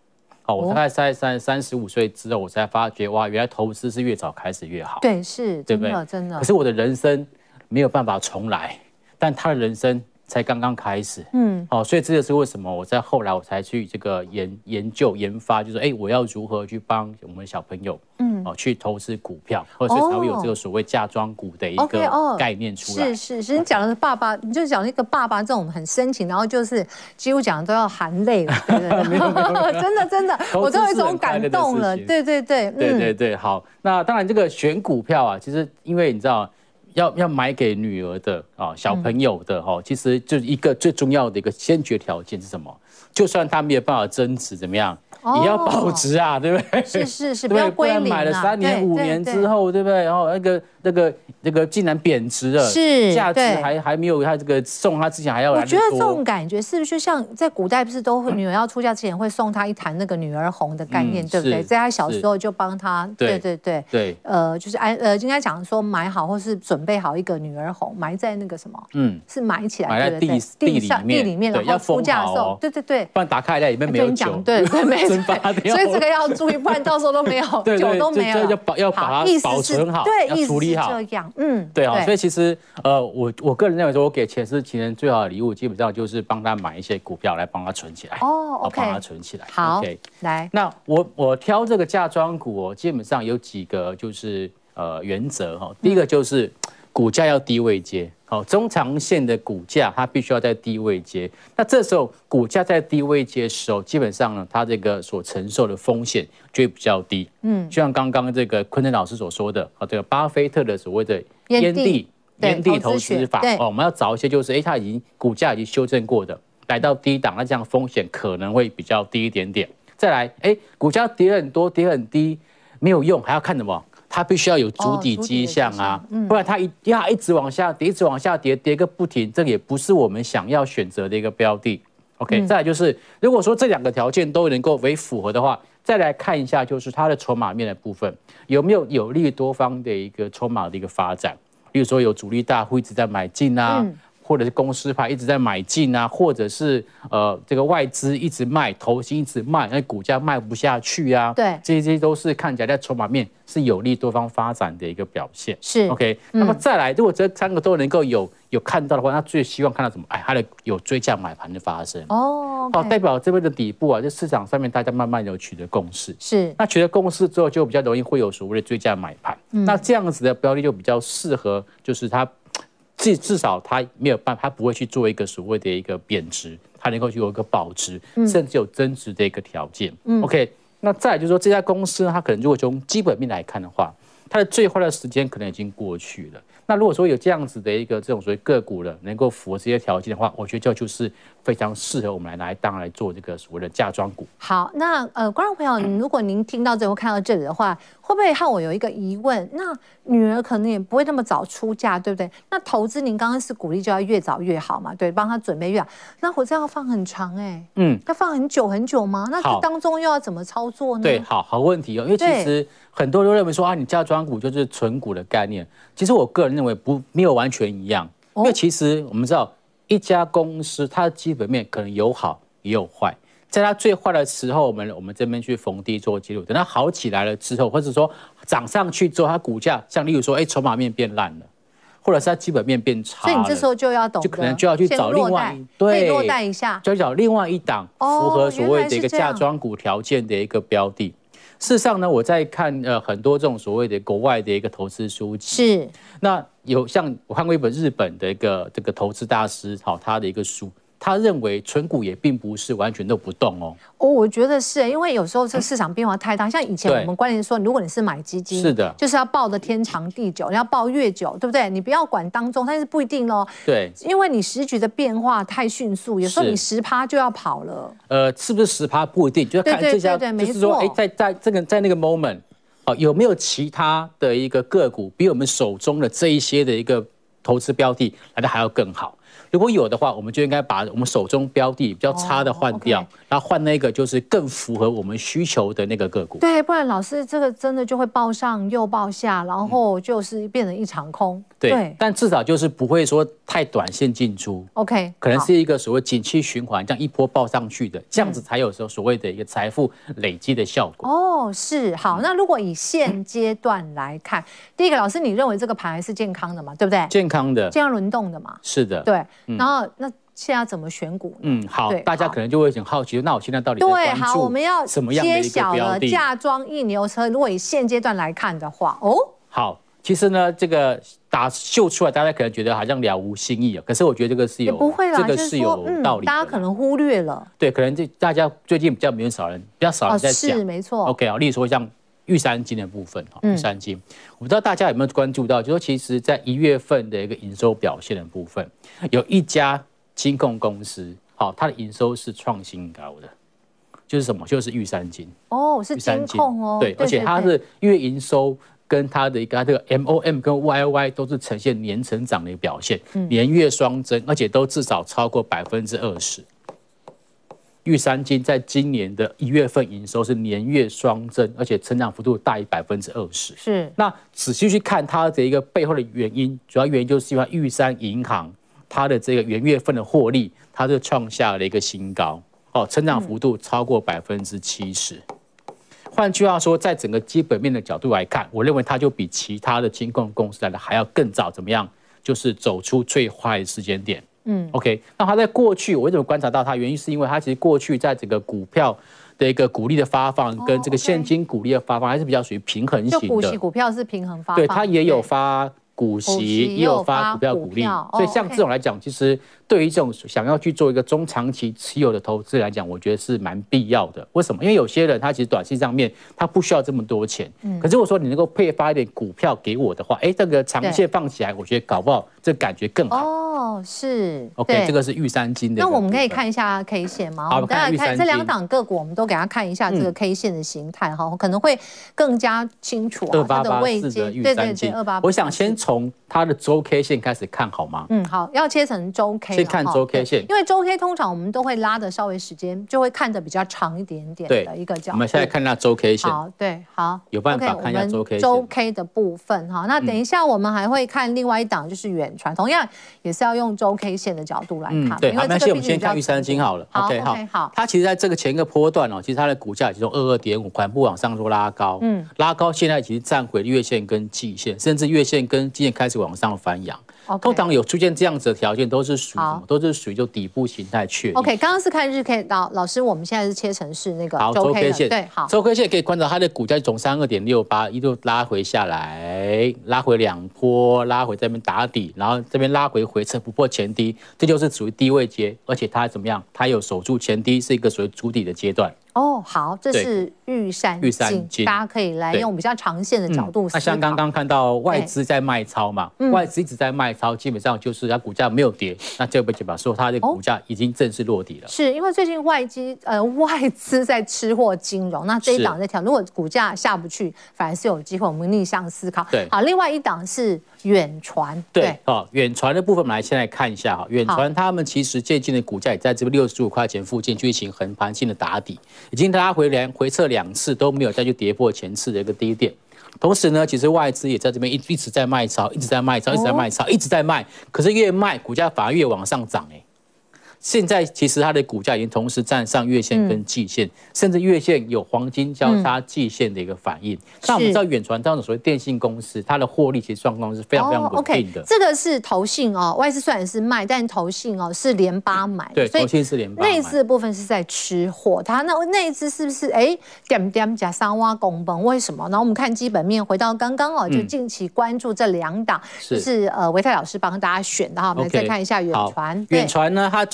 我大概在35岁之后，我才发觉哇，原来投资是越早开始越好，对，是，对不对？真的。可是我的人生没有办法重来，但他的人生才刚刚开始，所以这就是为什么我在后来我才去这个研发，就是我要如何去帮我们小朋友，去投资股票，所以才会有这个所谓嫁妆股的一个概念出来。是，你讲的是爸爸，你就讲一个爸爸这种很深情，然后就是几乎讲都要含泪了，真的，我都有一种感动了，对，好，那当然这个选股票啊，其实因为你知道。要买给女儿的啊，小朋友的哈，其实就是一个最重要的一个先决条件是什么？就算他没有办法增值，怎么样，也要保值啊，对不对？是，不要归零啊。不然买了3年5年之后，对不对？然后那个竟然贬值了，是价值还没有他这个送他之前还要来得多。我觉得这种感觉是不是就像在古代不是都女儿要出嫁之前会送她一坛那个女儿红的概念，对不对？在她小时候就帮她，对，就是应该讲说买好或是准备好一个女儿红，埋在那个什么，是埋起来，埋在地里面，然后出嫁的时候，对，不然打开来里面没有酒，对，没错，所以这个要注意，不然到时候都没有酒都没有，要把它保存好，对，处理好，这样量，嗯，对啊，所以其实我个人认为说，我给前世情人最好的礼物，基本上就是帮他买一些股票来帮他存起来，哦 ，OK， 帮他存起来，好， OK， 来，那我挑这个嫁妆股，基本上有几个就是原则哈，第一个就是股价要低位接。 好，中长线的股价它必须要在低位接，那这时候股价在低位接的时候，基本上呢，它这个所承受的风险就会比较低。嗯，就像刚刚这个昆腾老师所说的，啊，这个巴菲特的所谓的烟蒂投资法，哦，我们要找一些就是，它股价已经修正过的，来到低档，那这样风险可能会比较低一点点。再来，股价跌很多，跌很低没有用，还要看什么？ 它必须要有筑底迹象啊，不然它一直往下跌，一直往下跌，跌个不停，这也不是我们想要选择的一个标的。OK， 再来就是，如果说这两个条件都能够为符合的话，再来看一下就是它的筹码面的部分有没有有利多方的一个筹码的一个发展，例如说有主力大户一直在买进啊，或者是公司派一直在买进啊，或者是这个外资一直卖，投信一直卖，那股价卖不下去啊，对，这些都是看起来在筹码面。 是有利多方发展的一个表现，是 OK。那么再来，如果这三个都能够有看到的话，那最希望看到什么？哎，它的有追价买盘的发生哦，好，代表这边的底部啊，就市场上面大家慢慢有取得共识，是。那取得共识之后，就比较容易会有所谓的追价买盘。那这样子的标的就比较适合，就是它至少它没有办法，它不会去做一个所谓的一个贬值，它能够有一个保值，甚至有增值的一个条件。OK。 那再来就是说，这家公司呢，它可能如果从基本面来看的话，它的最坏的时间可能已经过去了。那如果说有这样子的一个这种所谓个股了，能够符合这些条件的话，我觉得这就是非常适合我们来做这个所谓的嫁妆股。好，那观众朋友，如果您听到这或看到这里的话，会不会和我有一个疑问？那女儿可能也不会那么早出嫁，对不对？那投资您刚刚是鼓励就要越早越好嘛，对，帮她准备越好。那我这要放很长要放很久吗？那这当中又要怎么操作呢？对，好问题哦，因为其实很多人都认为说啊，你嫁妆股就是存股的概念，其实我个人。 认为没有完全一样，因为其实我们知道一家公司它的基本面可能有好也有坏，在它最坏的时候，我们这边去逢低做记录，等它好起来了之后，或者说涨上去之后，它股价像例如说，筹码面变烂了，或者是它基本面变差了，所以你这时候就要懂，就可能就要去找另外落袋一下，就要找另外一档符合所谓的一个嫁妆股条件的一个标的。 事实上呢，我在看很多这种所谓的国外的一个投资书籍，是那有像我看过一本日本的一个这个投资大师，好他的一个书，他认为存股也并不是完全都不动哦。哦，我觉得是因为有时候这市场变化太大，像以前我们观念说，如果你是买基金，是的，就是要抱得天长地久，你要抱越久，对不对？你不要管当中，但是不一定哦。对，因为你时局的变化太迅速，有时候你10%就要跑了。是不是10%不一定，就要看这家，就是说，在那个 moment， 哦，有没有其他的一个个股比我们手中的这一些的一个投资标的来得还要更好？ 如果有的话，我们就应该把我们手中标的比较差的换掉，然后换那个就是更符合我们需求的那个个股。对，不然老师这个真的就会抱上又抱下，然后就是变成一场空。对，但至少就是不会说太短线进出。OK， 可能是一个所谓景气循环，这样一波抱上去的，这样子才有时候所谓的一个财富累积的效果。哦，是好。那如果以现阶段来看，第一个老师，你认为这个盘还是健康的嘛？对不对？健康的，这样轮动的嘛？是的，对。 然后那现在怎么选股？好，大家可能就会很好奇，那我现在到底在关注？对，好，我们要揭晓了嫁妆一牛车。如果以现阶段来看的话，好，其实呢，这个打秀出来，大家可能觉得好像了无新意啊。可是我觉得这个是有，不会啦，这个是有道理，大家可能忽略了。对，可能大家最近比较少人在讲，是没错。OK 啊，例如说像。 玉山金的部分，玉山金，我不知道大家有没有关注到，就是其实在1月份的一个营收表现的部分，有一家金控公司，它的营收是创新高的，就是什么？就是玉山金。哦，是金控哦。对，而且它是月营收跟它的一个这个 MOM 跟 YY 都是呈现年成长的一个表现，年月双增，而且都至少超过20%。 玉山金在今年的1月份营收是年月双增，而且成长幅度大于20%。是，那仔细去看它的一个背后的原因，主要原因就是因为玉山银行它的这个元月份的获利，它就创下了一个新高，成长幅度超过70%。换句话说，在整个基本面的角度来看，我认为它就比其他的金控公司来的还要更早，怎么样？就是走出最坏的时间点。OK， 那它在过去，我为什么观察到它？原因是因为它其实过去在整个股票的一个股利的发放跟这个现金股利的发放还是比较属于平衡型的。就股息股票是平衡发放，对，它也有发股息，也有发股票股利。所以像这种来讲，其实对于这种想要去做一个中长期持有的投资来讲，我觉得是蛮必要的。为什么？因为有些人他其实短期上面他不需要这么多钱，可是如果说你能够配发一点股票给我的话，哎，这个长线放起来，我觉得搞不好这感觉更好。哦，是 OK， 这个是玉山金的。那我们可以看一下 K 线吗？好，当然看这两档个股，我们都给他看一下这个 K 线的形态哈，可能会更加清楚它的位置。对，288。我想先从它的周 K 线开始看好吗？好，要切成周 K。先看周 K 线，因为周 K 通常我们都会拉的稍微时间，就会看的比较长一点点的一个角度。我们现在看一下周 K 线。好，对，好，有办法看一下周 K 线。周 K 的部分哈，那等一下我们还会看另外一档，就是远传，同样也是要用周 K 线的角度来看，对，好，那我们先看131好了。OK， 好，它其实在这个前一个波段哦，其实它的股价其实从22.5缓步往上做拉高，拉高，现在其实站回月线跟季线，甚至月线跟季线开始往上翻扬。通常有出现这样子的条件，都是属于什么？都是属于就底部形态确立。OK， 刚刚是看日 K， 老师，我们现在是切成是那个周 K 线，对，好，周 K 线可以观察它的股价从32.68一路拉回下来，拉回两波，拉回这边打底，然后这边拉回回撤不破前低，这就是属于低位阶，而且它怎么样？它有守住前低，是一个属于主底的阶段。哦，好，这是玉山金，大家可以来用比较长线的角度思考。那像刚刚看到外资在卖超嘛，外资一直在卖超，基本上就是它股价没有跌，那这不代表说它的股价已经正式落底了。是因为最近外资在吃货金融，那这一档在调，如果股价下不去，反而是有机会，我们逆向思考。对，好，另外一档是远传，对，哦，远传的部分我们来先来看一下哈，远传他们其实最近的股价也在这个65块钱附近进行横盘性的打底。已经拉回回撤两次都没有再去跌破前次的一个低点，同时呢，其实外资也在这边一直在卖超，一直在卖，可是越卖股价反而越往上涨哎。现在其实它的股价已经同时站上月线跟季线，甚至月线有黄金交叉季线的一个反应。那我们知道远传当中所谓电信公司，它的获利其实状况是非常非常稳定的。这个是投信哦，外资虽然是卖，但投信哦是连八买，对，投信是连八买。内资部分是在吃货，它那内资是不是哎点点加三挖拱本？为什么？然后我们看基本面，回到刚刚哦，就近期关注这两档，就是维泰老师帮大家选的哈，我们再看一下远传。远传呢，它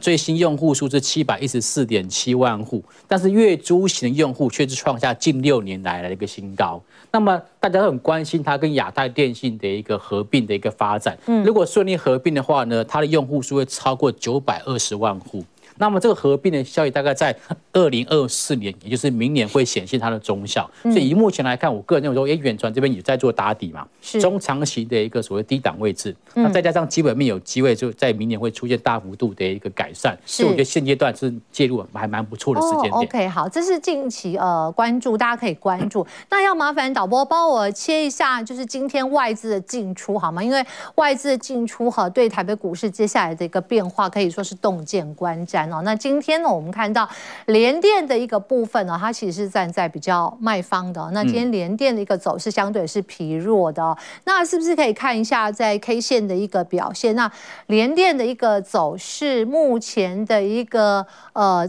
最新用户数是714.7万户，但是月租型的用户却是创下近6年来的一个新高。那么大家都很关心它跟亚太电信的一个合并的一个发展。如果顺利合并的话呢，它的用户数会超过920万户。那么这个合并的效益大概在2024年，也就是明年会显现它的中效。所以以目前来看，我个人认为说，远传这边也在做打底嘛，中长期的一个所谓低档位置。那再加上基本面有机会，就在明年会出现大幅度的一个改善。所以我觉得现阶段是介入还蛮不错的时间点。OK， 好，这是近期关注，大家可以关注。那要麻烦导播帮我切一下，就是今天外资的进出好吗？因为外资的进出和对台北股市接下来的一个变化，可以说是洞见观瞻。那今天呢，我们看到联电的一个部分呢，它其实是站在比较卖方的。那今天联电的一个走势相对是疲弱的，那是不是可以看一下在 K 线的一个表现？那联电的一个走势，目前的一个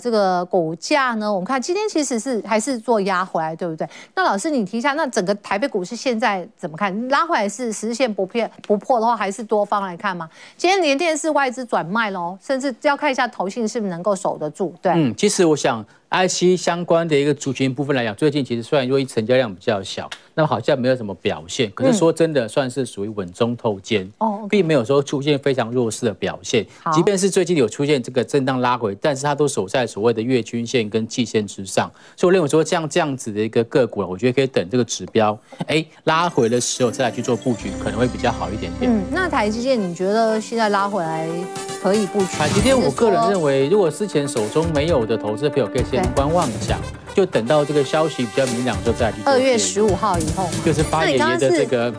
这个股价呢，我们看今天其实是还是做压回来，对不对？那老师你提一下，那整个台北股市现在怎么看？拉回来是实现不破的话，还是多方来看吗？今天联电是外资转卖喽，甚至要看一下投信是不是能够守得住，对，其实我想 IC 相关的一个族群部分来讲，最近其实虽然说成交量比较小，那好像没有什么表现，可是说真的，算是属于稳中透坚，并没有说出现非常弱势的表现。即便是最近有出现这个震荡拉回，但是它都守在所谓的月均线跟季线之上，所以我认为说像这样子的一个个股，我觉得可以等这个指标拉回的时候再来去做布局，可能会比较好一点点。那台积电你觉得现在拉回来可以布局？台积电我个人认为，如果之前手中没有的投资朋友，可以先观望一下。就等到这个消息比较明朗之后再去。2月15号以后，就是八爷爷的这个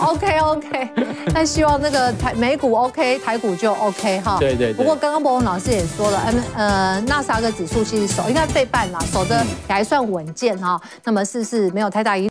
OK， 那希望这个美股 OK， 台股就 OK 哈。对对。不过刚刚博文老师也说了，纳斯达克指数其实守应该背半啦，守得也还算稳健哈。那么是不是没有太大疑？